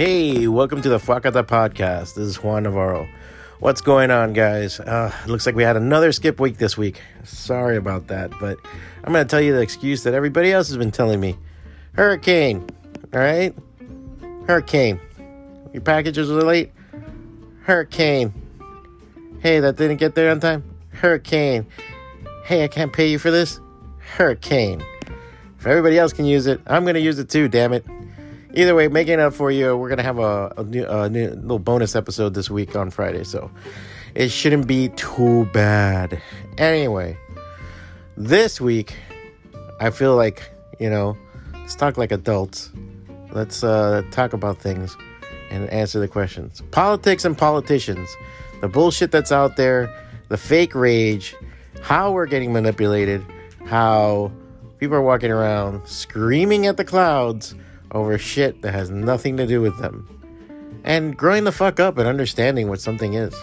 Hey, welcome to the FWACATA podcast. This is Juan Navarro. What's going on, guys? Looks like we had another skip week this week. Sorry about that, but I'm going to tell you the excuse that everybody else has been telling me. Hurricane, all right? Hurricane. Your packages were late? Hurricane. Hey, that didn't get there on time? Hurricane. Hey, I can't pay you for this? Hurricane. If everybody else can use it, I'm going to use it too, damn it. Either way, making it up for you, we're going to have a new little bonus episode this week on Friday, so it shouldn't be too bad. Anyway, this week, I feel like, let's talk like adults. Let's talk about things and answer the questions. Politics and politicians, the bullshit that's out there, the fake rage, how we're getting manipulated, how people are walking around screaming at the clouds over shit that has nothing to do with them, and growing the fuck up and understanding what something is.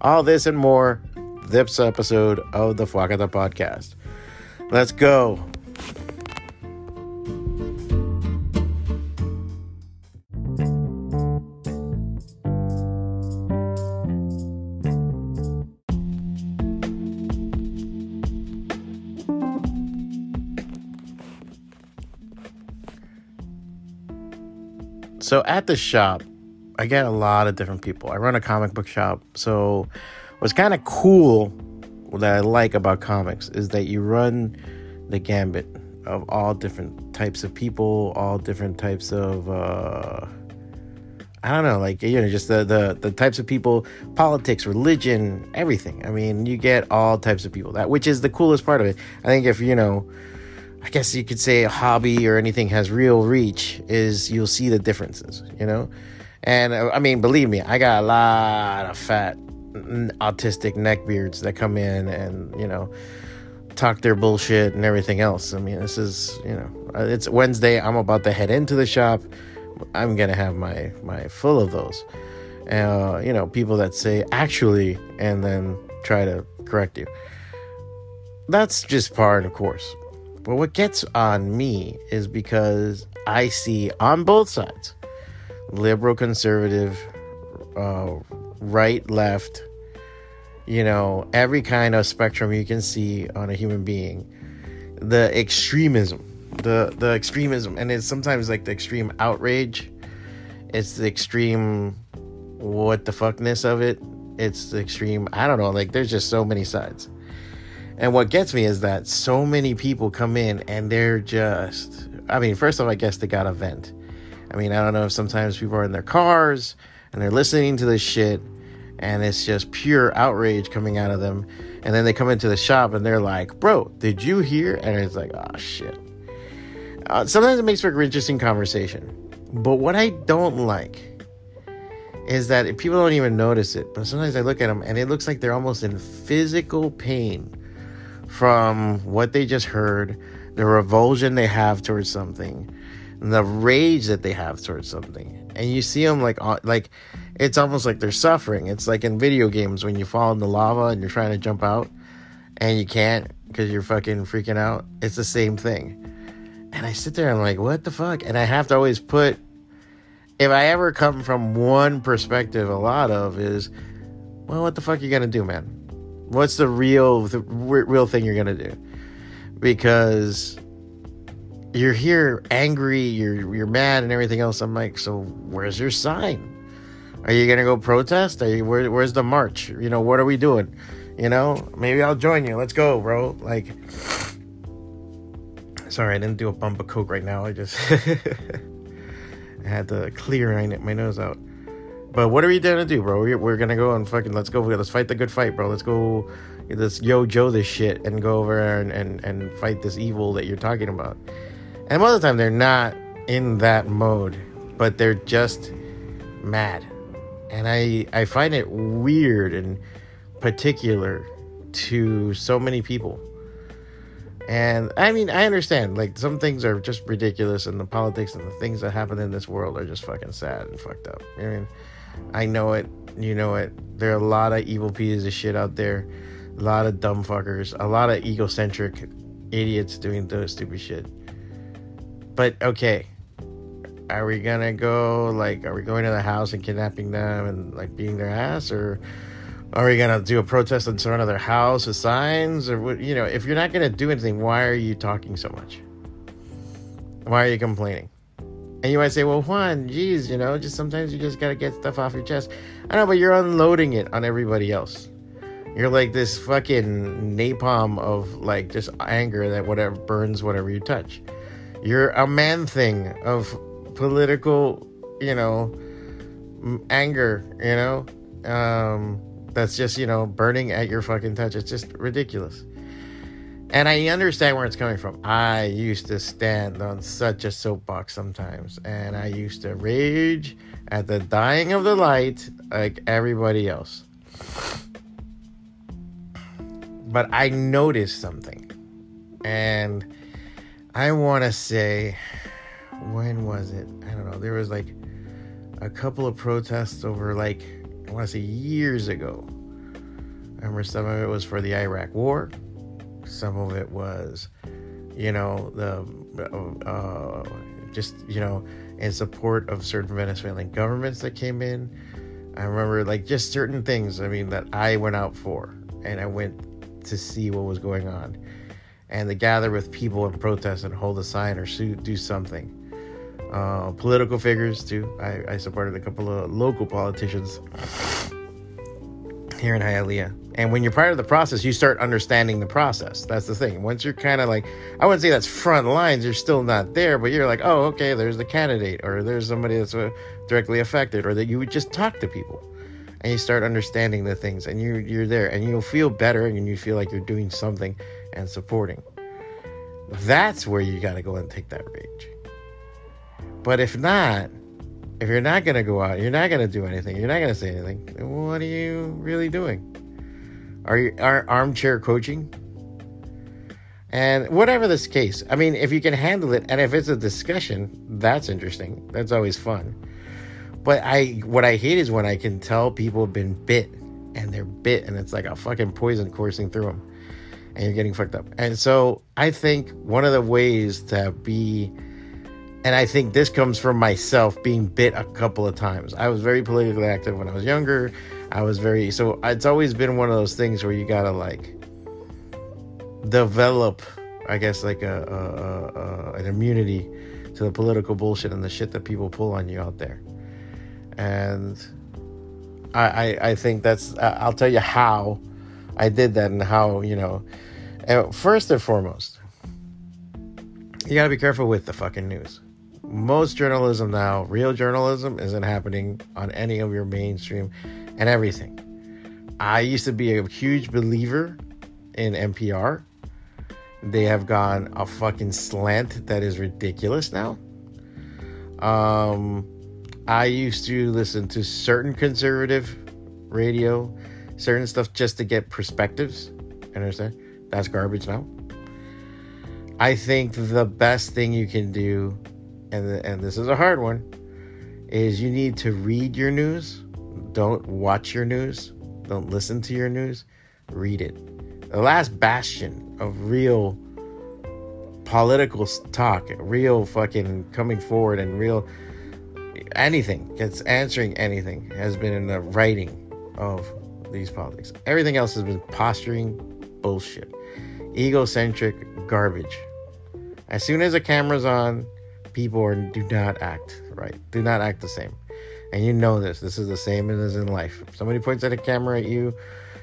All this and more, this episode of the FWACATA podcast. Let's go. So at the shop, I get a lot of different people. I run a comic book shop. So what's kind of cool that I like about comics is that you run the gambit of all different types of people, all different types of, just the types of people, politics, religion, everything. I mean, you get all types of people, that which is the coolest part of it. I think if, I guess you could say a hobby or anything has real reach is you'll see the differences, And I mean, believe me, I got a lot of fat autistic neckbeards that come in and, talk their bullshit and everything else. I mean, this is, it's Wednesday. I'm about to head into the shop. I'm going to have my full of those, people that say actually, and then try to correct you. That's just par and course. But what gets on me is because I see on both sides, liberal, conservative, right, left, every kind of spectrum you can see on a human being, the extremism. And it's sometimes like the extreme outrage. It's the extreme what the fuckness of it. It's the extreme, there's just so many sides. And what gets me is that so many people come in and they're just, first off, I guess they gotta vent. I don't know if sometimes people are in their cars and they're listening to this shit and it's just pure outrage coming out of them. And then they come into the shop and they're like, bro, did you hear? And it's like, oh, shit. Sometimes it makes for an interesting conversation. But what I don't like is that people don't even notice it. But sometimes I look at them and it looks like they're almost in physical pain from what they just heard, the revulsion they have towards something, and the rage that they have towards something. And you see them like it's almost like they're suffering. It's like in video games when you fall in the lava and you're trying to jump out and you can't because you're fucking freaking out. It's the same thing. And I sit there and I'm like, what the fuck? And I have to always put, if I ever come from one perspective, a lot of is, well, what the fuck are you gonna do, man? What's the real thing you're going to do? Because you're here angry, you're mad and everything else. I'm like, so where's your sign? Are you going to go protest? Where's the march? What are we doing? Maybe I'll join you. Let's go, bro. Like, sorry, I didn't do a bump of coke right now. I just I had to clear my nose out. But what are we going to do, bro? We're going to go and fucking, let's go. Let's fight the good fight, bro. Let's go. Let's yo-jo this shit and go over and fight this evil that you're talking about. And most of the time, they're not in that mode. But they're just mad. And I find it weird and particular to so many people. And, I understand. Like, some things are just ridiculous. And the politics and the things that happen in this world are just fucking sad and fucked up. I know it, you know it. There are a lot of evil pieces of shit out there, a lot of dumb fuckers, a lot of egocentric idiots doing those stupid shit. But okay, are we gonna go, like, are we going to the house and kidnapping them and, like, beating their ass, or are we gonna do a protest in front of their house with signs, or what? You know, if you're not gonna do anything, why are you talking so much? Why are you complaining? And you might say, well, Juan, geez, you know, just sometimes you just gotta get stuff off your chest. I know, but you're unloading it on everybody else. You're like this fucking napalm of, like, just anger that whatever burns whatever you touch. You're a man thing of political, you know, anger, you know, that's just, you know, burning at your fucking touch. It's just ridiculous. And I understand where it's coming from. I used to stand on such a soapbox sometimes, and I used to rage at the dying of the light like everybody else. But I noticed something, and I want to say, when was it? I don't know. There was like a couple of protests over, like, I want to say years ago. I remember some of it was for the Iraq War. Some of it was, you know, the just, you know, in support of certain Venezuelan governments that came in. I remember, like, just certain things, I mean, that I went out for, and I went to see what was going on and to gather with people and protest and hold a sign or do something. Political figures too. I supported a couple of local politicians here in Hialeah. And when you're part of the process, you start understanding the process. That's the thing. Once you're kind of like, I wouldn't say that's front lines, you're still not there, but you're like, oh, okay, there's the candidate, or there's somebody that's directly affected, or that you would just talk to people. And you start understanding the things, and you're there, and you'll feel better, and you feel like you're doing something and supporting. That's where you got to go and take that rage. But if not, if you're not going to go out, you're not going to do anything, you're not going to say anything, what are you really doing? Are you armchair coaching? And whatever this case, I mean, if you can handle it, and if it's a discussion, that's interesting. That's always fun. But what I hate is when I can tell people have been bit, and they're bit, and it's like a fucking poison coursing through them, and you're getting fucked up. And so I think one of the ways to be, and I think this comes from myself being bit a couple of times. I was very politically active when I was younger. So it's always been one of those things where you gotta, like, develop, I guess, like an immunity to the political bullshit and the shit that people pull on you out there. And I think that's, I'll tell you how I did that and how, you know, first and foremost, you got to be careful with the fucking news. Most journalism now, real journalism, isn't happening on any of your mainstream and everything. I used to be a huge believer in NPR. They have gone a fucking slant that is ridiculous now. I used to listen to certain conservative radio, certain stuff just to get perspectives. Understand? That's garbage now. I think the best thing you can do, and this is a hard one, is you need to read your news. Don't watch your news. Don't listen to your news. Read it. The last bastion of real political talk, real fucking coming forward and real anything that's answering anything has been in the writing of these politics. Everything else has been posturing bullshit, egocentric garbage. As soon as the camera's on, people do not act right, do not act the same. And you know this. This is the same as in life. If somebody points at a camera at you,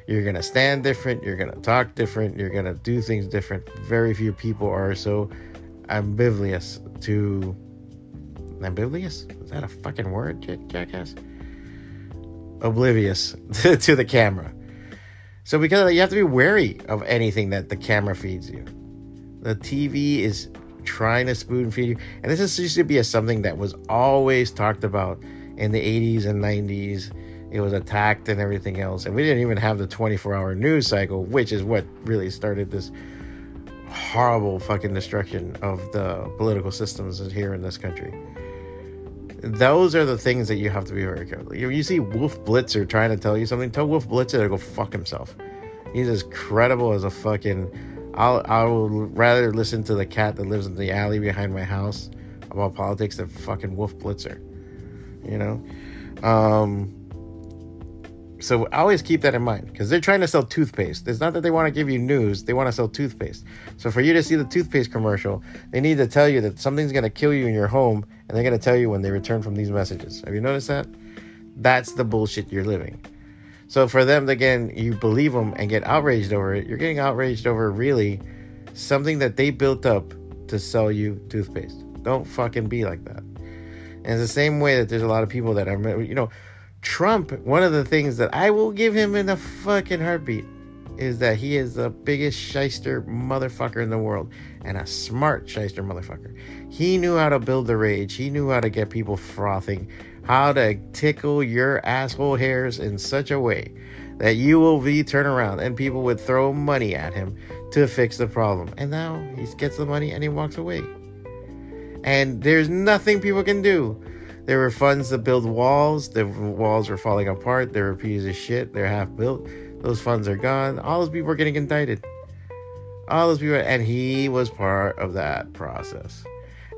you're going to stand different, you're going to talk different, you're going to do things different. Very few people are so ambivalent to... Oblivious? Is that a fucking word, jackass? Oblivious to the camera. So because of that, you have to be wary of anything that the camera feeds you. The TV is trying to spoon feed you. And this used to be something that was always talked about in the 80s and 90s. It was attacked and everything else. And we didn't even have the 24-hour news cycle, which is what really started this horrible fucking destruction of the political systems here in this country. Those are the things that you have to be very careful. You see Wolf Blitzer trying to tell you something, tell Wolf Blitzer to go fuck himself. He's as credible as a fucking... I would rather listen to the cat that lives in the alley behind my house about politics than fucking Wolf Blitzer, you know? So I always keep that in mind, because they're trying to sell toothpaste. It's not that they want to give you news. They want to sell toothpaste. So for you to see the toothpaste commercial, they need to tell you that something's going to kill you in your home, and they're going to tell you when they return from these messages. Have you noticed that? That's the bullshit you're living. So for them, again, you believe them and get outraged over it. You're getting outraged over, really, something that they built up to sell you toothpaste. Don't fucking be like that. And it's the same way that there's a lot of people that are, you know, Trump, one of the things that I will give him in a fucking heartbeat is that he is the biggest shyster motherfucker in the world, and a smart shyster motherfucker. He knew how to build the rage. He knew how to get people frothing, how to tickle your asshole hairs in such a way that you will be turned around and people would throw money at him to fix the problem. And now he gets the money and he walks away. And there's nothing people can do. There were funds to build walls. The walls were falling apart. They were pieces of shit. They're half built. Those funds are gone. All those people are getting indicted. All those people. And he was part of that process.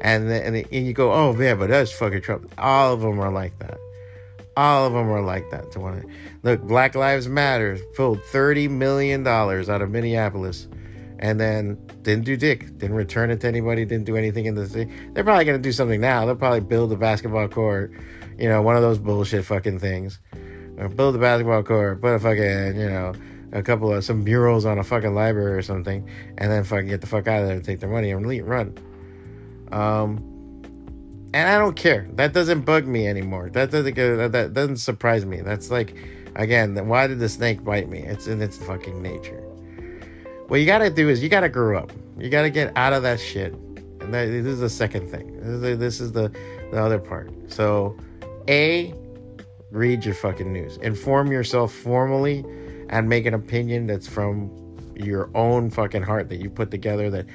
And you go, oh man, but that's fucking Trump. All of them are like that. All of them are like that. Look, Black Lives Matter pulled $30 million out of Minneapolis and then didn't do dick, didn't return it to anybody, didn't do anything in the city. They're probably going to do something now. They'll probably build a basketball court, you know, one of those bullshit fucking things. Or build a basketball court, put a fucking, you know, a couple of some murals on a fucking library or something, and then fucking get the fuck out of there and take their money and leave, run. And I don't care. That doesn't bug me anymore. That doesn't surprise me. That's like, again, why did the snake bite me? It's in its fucking nature. What you gotta do is you gotta grow up. You gotta get out of that shit. And this is the second thing. This is the other part. So, A, read your fucking news. Inform yourself formally and make an opinion that's from your own fucking heart that you put together, that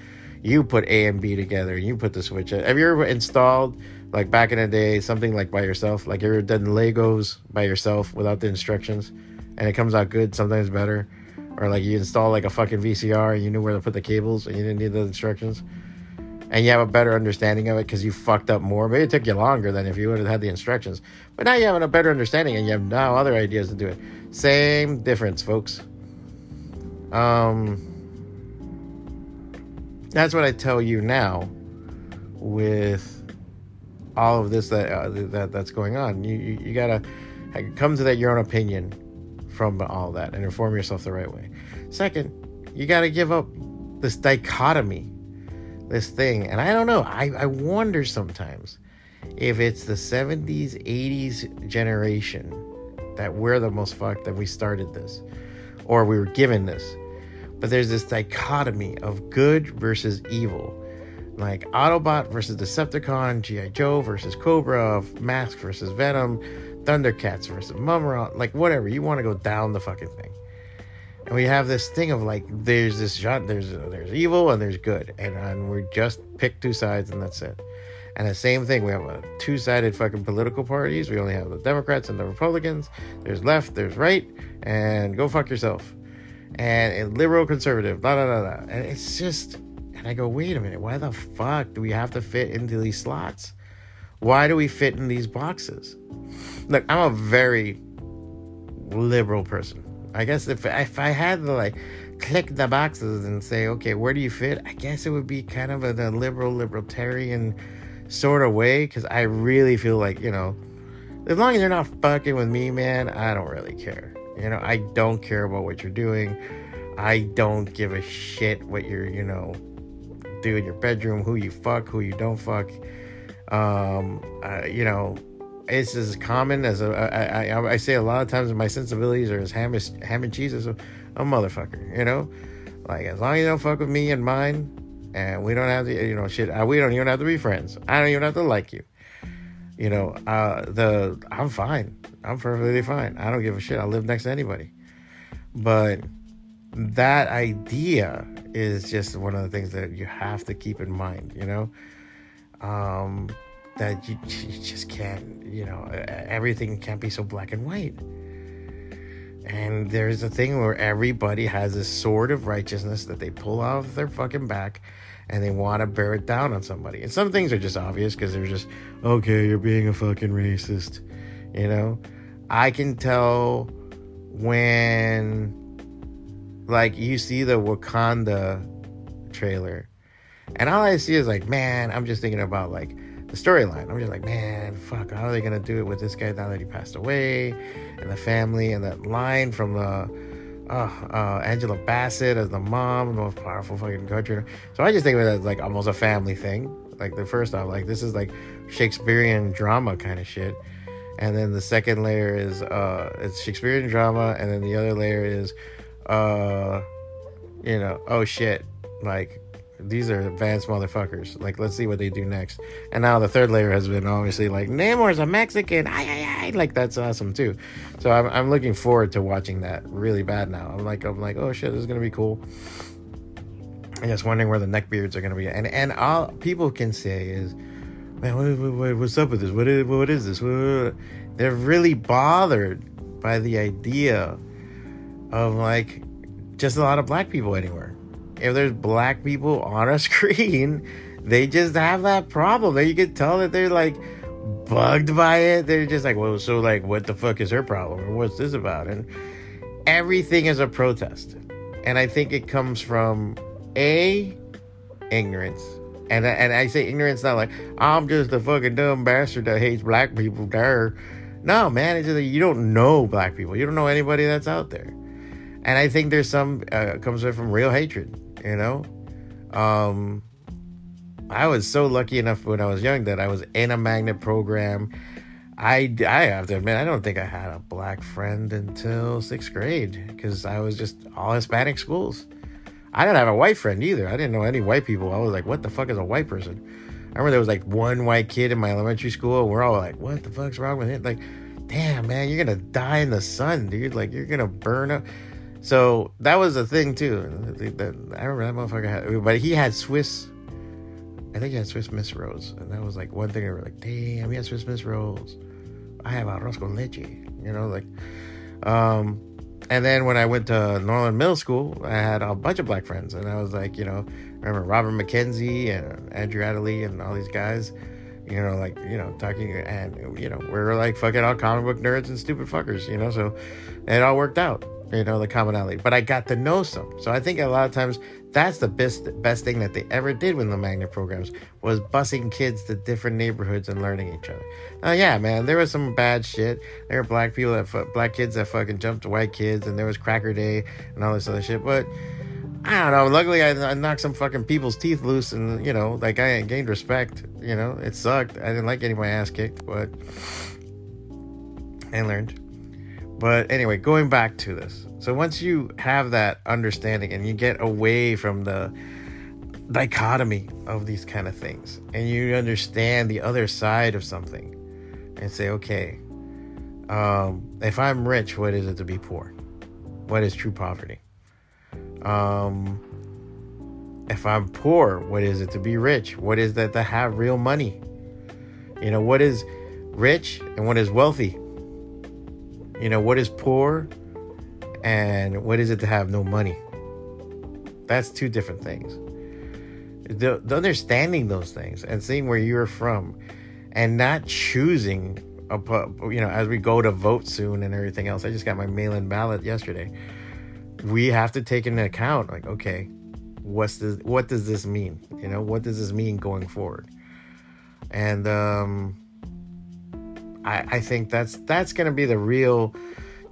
you put A and B together, and you put the switch. Have you ever installed, like back in the day, something like by yourself? Like you ever done Legos by yourself without the instructions, and it comes out good, sometimes better? Or like you install like a fucking VCR and you knew where to put the cables and you didn't need the instructions, and you have a better understanding of it because you fucked up more. Maybe it took you longer than if you would have had the instructions, but now you have a better understanding and you have now other ideas to do it. Same difference, folks. That's what I tell you now with all of this that's going on. You gotta come to your own opinion from all that and inform yourself the right way. Second, you got to give up this dichotomy, this thing. And I don't know, I wonder sometimes if it's the 70s, 80s generation that we're the most fucked, that we started this or we were given this. But there's this dichotomy of good versus evil, like Autobot versus Decepticon, G.I. Joe versus Cobra, Mask versus Venom, Thundercats versus Mumm-Ra, like whatever. You want to go down the fucking thing. And we have this thing of like, there's this genre, there's evil and there's good. And we just pick two sides and that's it. And the same thing, we have a two-sided fucking political parties. We only have the Democrats and the Republicans. There's left, there's right, and go fuck yourself. And liberal, conservative, blah, blah, blah, blah. And it's just, and I go, wait a minute, why the fuck do we have to fit into these slots? Why do we fit in these boxes? Look, I'm a very liberal person. I guess if I had to like click the boxes and say, okay, where do you fit? I guess it would be kind of a liberal, libertarian sort of way, because I really feel like, you know, as long as you're not fucking with me, man, I don't really care. You know, I don't care about what you're doing. I don't give a shit what you're, you know, do in your bedroom, who you fuck, who you don't fuck. You know, it's as common as I say a lot of times, my sensibilities are as ham and cheese as a motherfucker, you know, like as long as you don't fuck with me and mine, and we don't have to, you know, shit, we don't even have to be friends. I don't even have to like you, you know, I'm fine. I'm perfectly fine. I don't give a shit. I live next to anybody. But that idea is just one of the things that you have to keep in mind, you know? That you just can't, you know, everything can't be so black and white. And there's a thing where everybody has this sword of righteousness that they pull off their fucking back and they want to bear it down on somebody. And some things are just obvious because they're just, okay, you're being a fucking racist, you know? I can tell when, like, you see the Wakanda trailer, and all I see is, like, man, I'm just thinking about, like, the storyline. I'm just like, man, fuck, how are they going to do it with this guy now that he passed away, and the family, and that line from Angela Bassett as the mom, the most powerful fucking country. So I just think of it as like almost a family thing. Like the first off, like this is like Shakespearean drama kind of shit. And then the second layer is it's Shakespearean drama, and then the other layer is you know, oh shit, like these are advanced motherfuckers. Like, let's see what they do next. And now the third layer has been obviously like Namor's a Mexican. Ay. Like that's awesome too. So I'm looking forward to watching that really bad now. I'm like, oh shit, this is gonna be cool. I'm just wondering where the neckbeards are gonna be. And all people can say is, man, what's up with this? What is this? They're really bothered by the idea of like just a lot of black people anywhere. If there's black people on a screen, they just have that problem. You can tell that they're like bugged by it. They're just like, well, so like, what the fuck is her problem? Or what's this about? And everything is a protest. And I think it comes from ignorance. And I say ignorance, not like, I'm just a fucking dumb bastard that hates black people there. No, man, it's just like, you don't know black people. You don't know anybody that's out there. And I think there's some, comes from real hatred, you know? I was so lucky enough when I was young that I was in a magnet program. I have to admit, I don't think I had a black friend until 6th grade because I was just all Hispanic schools. I didn't have a white friend either. I didn't know any white people. I was like, what the fuck is a white person? I remember there was like one white kid in my elementary school. And we're all like, what the fuck's wrong with him? Like, damn, man, you're going to die in the sun, dude. Like, you're going to burn up. So that was a thing too. I remember that motherfucker had, but he had Swiss. I think he had Swiss Miss Rolls, and that was like one thing. They were like, "Damn, he has Swiss Miss Rolls. I have arroz con leche." You know, like. And then when I went to Norland Middle School, I had a bunch of black friends, and I was like, you know, I remember Robert McKenzie and Andrew Adderley and all these guys. You know, like, you know, talking, and you know, we were like fucking all comic book nerds and stupid fuckers. You know, so it all worked out. You know, the commonality. But I got to know some. So I think a lot of times that's the best thing that they ever did with the magnet programs was busing kids to different neighborhoods and learning each other. Now, yeah, man, there was some bad shit. There were black people, black kids that fucking jumped white kids, and there was Cracker Day and all this other shit. But I don't know. Luckily, I knocked some fucking people's teeth loose, and, you know, like I gained respect. You know, it sucked. I didn't like getting my ass kicked, but I learned. But anyway, going back to this. So once you have that understanding and you get away from the dichotomy of these kind of things and you understand the other side of something and say, okay, if I'm rich, what is it to be poor? What is true poverty? If I'm poor, what is it to be rich? What is that to have real money? You know, what is rich and what is wealthy? You know, what is poor and what is it to have no money? That's two different things. The understanding those things and seeing where you're from and not choosing, you know, as we go to vote soon and everything else. I just got my mail-in ballot yesterday. We have to take into account, like, okay, what does this mean? You know, what does this mean going forward? And, I think that's going to be the real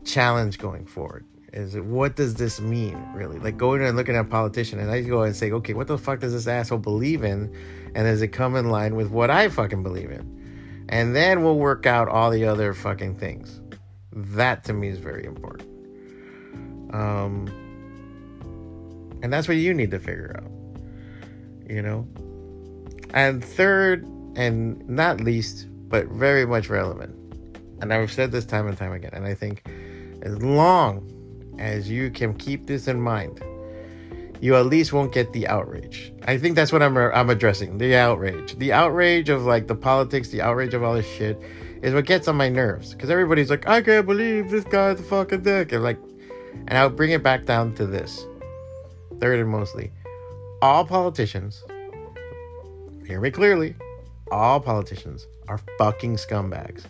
challenge going forward. Is what does this mean, really? Like going and looking at a politician, and I go and say, okay, what the fuck does this asshole believe in? And does it come in line with what I fucking believe in? And then we'll work out all the other fucking things. That, to me, is very important. And that's what you need to figure out. You know? And third, and not least, but very much relevant. And I've said this time and time again. And I think as long as you can keep this in mind, you at least won't get the outrage. I think that's what I'm addressing. The outrage. The outrage of like the politics, the outrage of all this shit is what gets on my nerves. Because everybody's like, I can't believe this guy's a fucking dick. And like, and I'll bring it back down to this. Third and mostly. All politicians, hear me clearly, all politicians are fucking scumbags.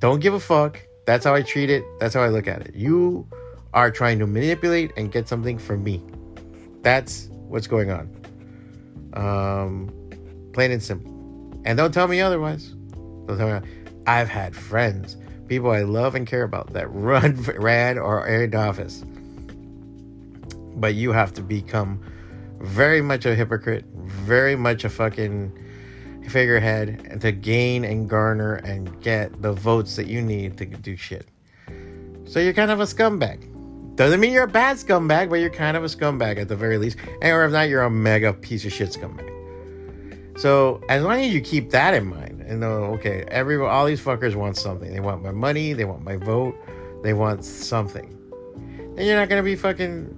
Don't give a fuck. That's how I treat it. That's how I look at it. You are trying to manipulate and get something from me. That's what's going on. Plain and simple. And don't tell me otherwise. Don't tell me otherwise. I've had friends, people I love and care about, that ran or aired office. But you have to become very much a hypocrite, very much a fucking figurehead to gain and garner and get the votes that you need to do shit. So you're kind of a scumbag. Doesn't mean you're a bad scumbag, but you're kind of a scumbag at the very least. And or if not, you're a mega piece of shit scumbag. So as long as you keep that in mind and know, okay, all these fuckers want something. They want my money. They want my vote. They want something. And you're not going to be fucking,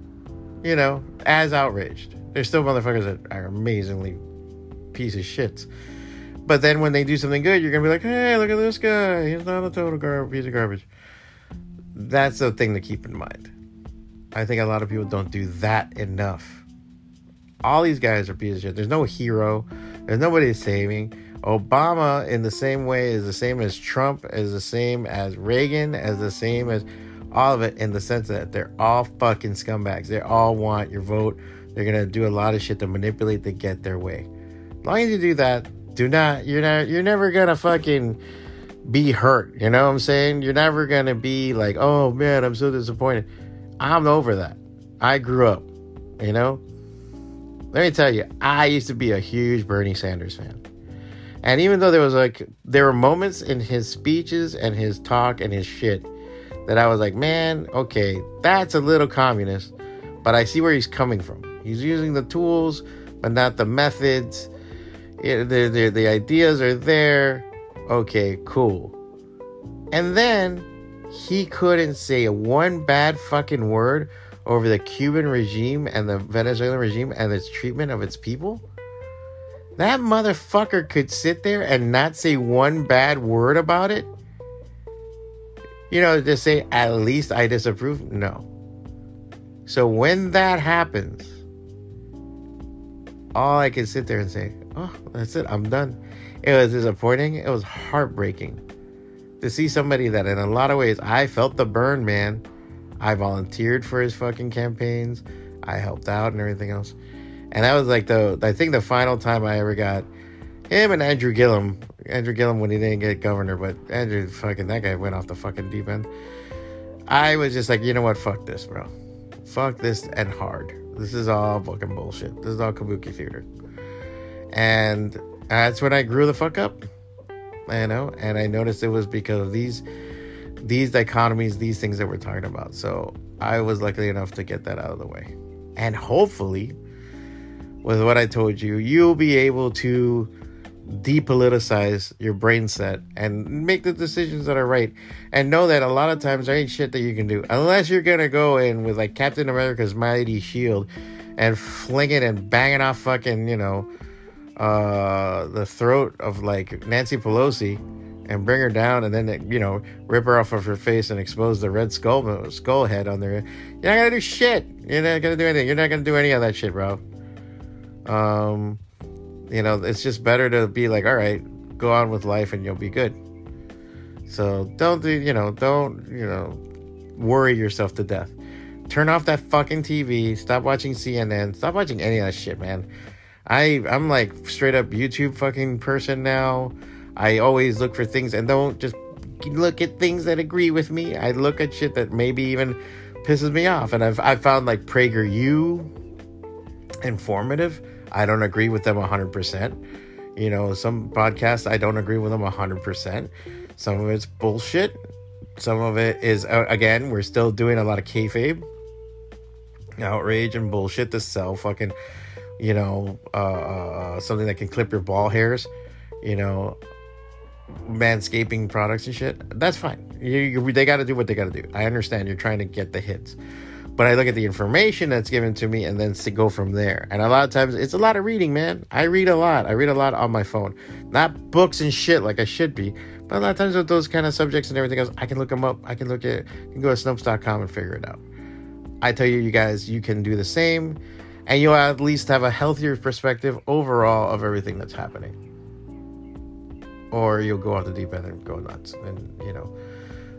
as outraged. There's still motherfuckers that are amazingly piece of shits. But then when they do something good, you're going to be like, hey, look at this guy. He's not a total piece of garbage. That's the thing to keep in mind. I think a lot of people don't do that enough. All these guys are pieces of shit. There's no hero. There's nobody saving. Obama, in the same way, is the same as Trump, is the same as Reagan, is the same as all of it, in the sense that they're all fucking scumbags. They all want your vote. They're going to do a lot of shit to manipulate to get their way. As long as you do that, you're never going to fucking be hurt. You know what I'm saying? You're never going to be like, oh man, I'm so disappointed. I'm over that. I grew up, Let me tell you, I used to be a huge Bernie Sanders fan. And even though there were moments in his speeches and his talk and his shit that I was like, man, okay, that's a little communist, but I see where he's coming from. He's using the tools, but not the methods. The ideas are there. Okay, cool. And then he couldn't say one bad fucking word over the Cuban regime and the Venezuelan regime and its treatment of its people? That motherfucker could sit there and not say one bad word about it? Just say, at least I disapprove? No. So when that happens, all I can sit there and say, oh, that's it, I'm done. It was disappointing. It was heartbreaking to see somebody that in a lot of ways, I felt the burn, man. I volunteered for his fucking campaigns. I helped out and everything else. And that was I think the final time I ever got him and Andrew Gillum. Andrew Gillum when he didn't get governor, but Andrew fucking, that guy went off the fucking deep end. I was just like, you know what? Fuck this, bro. Fuck this and hard. This is all fucking bullshit. This is all kabuki theater. And that's when I grew the fuck up. And I noticed it was because of these dichotomies, these things that we're talking about. So I was lucky enough to get that out of the way. And hopefully, with what I told you, you'll be able to depoliticize your brain set and make the decisions that are right. And know that a lot of times there ain't shit that you can do. Unless you're going to go in with like Captain America's mighty shield and fling it and bang it off fucking, the throat of like Nancy Pelosi. And bring her down and then, rip her off of her face and expose the Red Skull head on there. You're not going to do shit. You're not going to do anything. You're not going to do any of that shit, bro. It's just better to be like, all right, go on with life and you'll be good. So don't worry yourself to death. Turn off that fucking TV. Stop watching CNN. Stop watching any of that shit, man. I'm like straight up YouTube fucking person now. I always look for things and don't just look at things that agree with me. I look at shit that maybe even pisses me off. And I've found like PragerU informative. I don't agree with them 100%. Some podcasts, I don't agree with them 100%. Some of it's bullshit. Some of it is, again, we're still doing a lot of kayfabe. Outrage and bullshit to sell fucking, something that can clip your ball hairs. Manscaping products and shit. That's fine. They got to do what they got to do. I understand you're trying to get the hits, but I look at the information that's given to me and then to go from there. And a lot of times it's a lot of reading, man. I read a lot on my phone, not books and shit like I should be, but a lot of times with those kind of subjects and everything else, I can look them up. I can look at, you can go to Snopes.com and figure it out. I tell you guys, you can do the same. and you'll at least have a healthier perspective overall of everything that's happening. Or you'll go on the deep end and go nuts and, you know,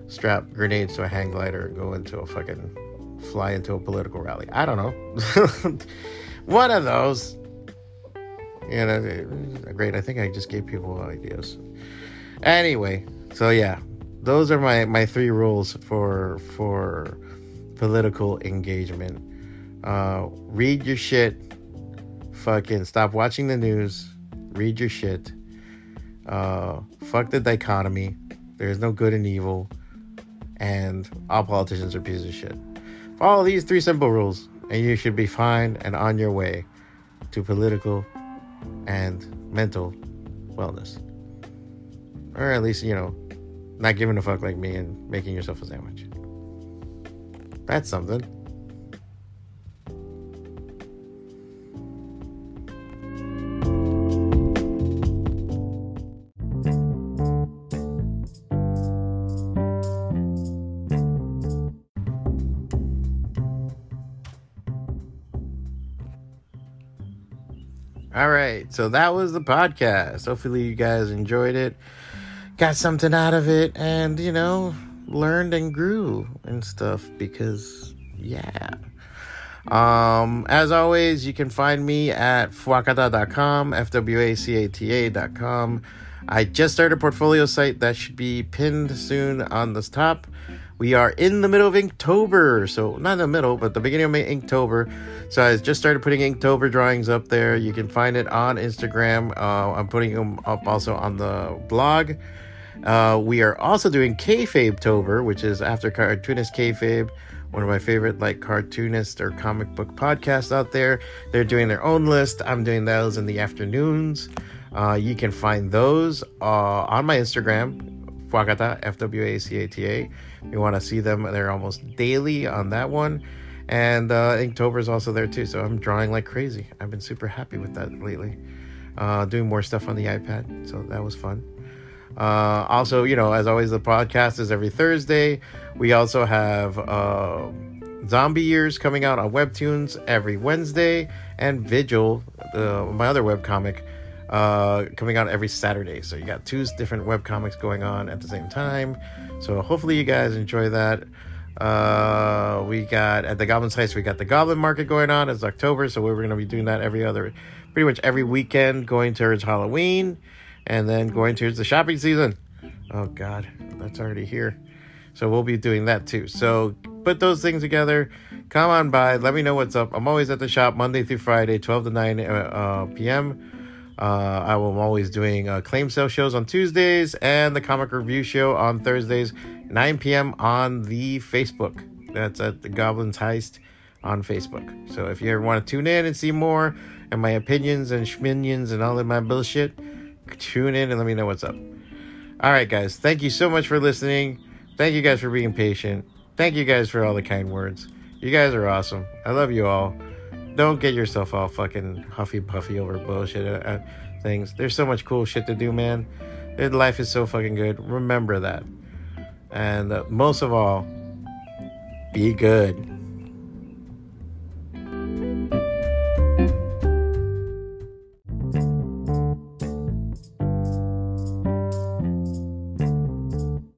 strap grenades to a hang glider and go into a fucking, fly into a political rally. I don't know. One of those. You know, great. I think I just gave people ideas. Anyway, so yeah, those are my three rules for political engagement. Read your shit. Fucking stop watching the news. Read your shit. Fuck the dichotomy. There is no good and evil, and all politicians are pieces of shit. Follow these three simple rules, and you should be fine and on your way to political and mental wellness. Or at least, you know, not giving a fuck like me and making yourself a sandwich. That's something. So that was the podcast. Hopefully you guys enjoyed it, got something out of it, and, you know, learned and grew and stuff, because yeah. As always, you can find me at FWACATA.com, FWACATA.com. I just started a portfolio site that should be pinned soon on this top. We are in the middle of Inktober, so not in the middle, but the beginning of Inktober. So I just started putting Inktober drawings up there. You can find it on Instagram. I'm putting them up also on the blog. We are also doing Kayfabetober, which is after Cartoonist Kayfabe, one of my favorite like cartoonist or comic book podcasts out there. They're doing their own list. I'm doing those in the afternoons. You can find those on my Instagram. Wakata, FWACATA. You want to see them, they're almost daily on that one. And Inktober is also there too, so I'm drawing like crazy. I've been super happy with that lately. Doing more stuff on the iPad, so that was fun. Also, you know, as always, the podcast is every Thursday. We also have Zombie Years coming out on Webtoons every Wednesday, and Vigil, my other webcomic, coming out every Saturday. So you got two different webcomics going on at the same time. So hopefully you guys enjoy that. We got at the Goblin's Heist, we got the Goblin Market going on. It's October, so we're going to be doing that pretty much every weekend, going towards Halloween and then going towards the shopping season. Oh God, that's already here. So we'll be doing that too. So put those things together. Come on by. Let me know what's up. I'm always at the shop Monday through Friday, 12 to 9 p.m. I am always doing claim sale shows on Tuesdays and the comic review show on Thursdays, 9 p.m. on the Facebook. That's at the Goblin's Heist on Facebook. So if you ever want to tune in and see more and my opinions and schminions and all of my bullshit, tune in and let me know what's up. All right, guys. Thank you so much for listening. Thank you guys for being patient. Thank you guys for all the kind words. You guys are awesome. I love you all. Don't get yourself all fucking huffy puffy over bullshit things. There's so much cool shit to do, man. Life is so fucking good. Remember that. And most of all, be good.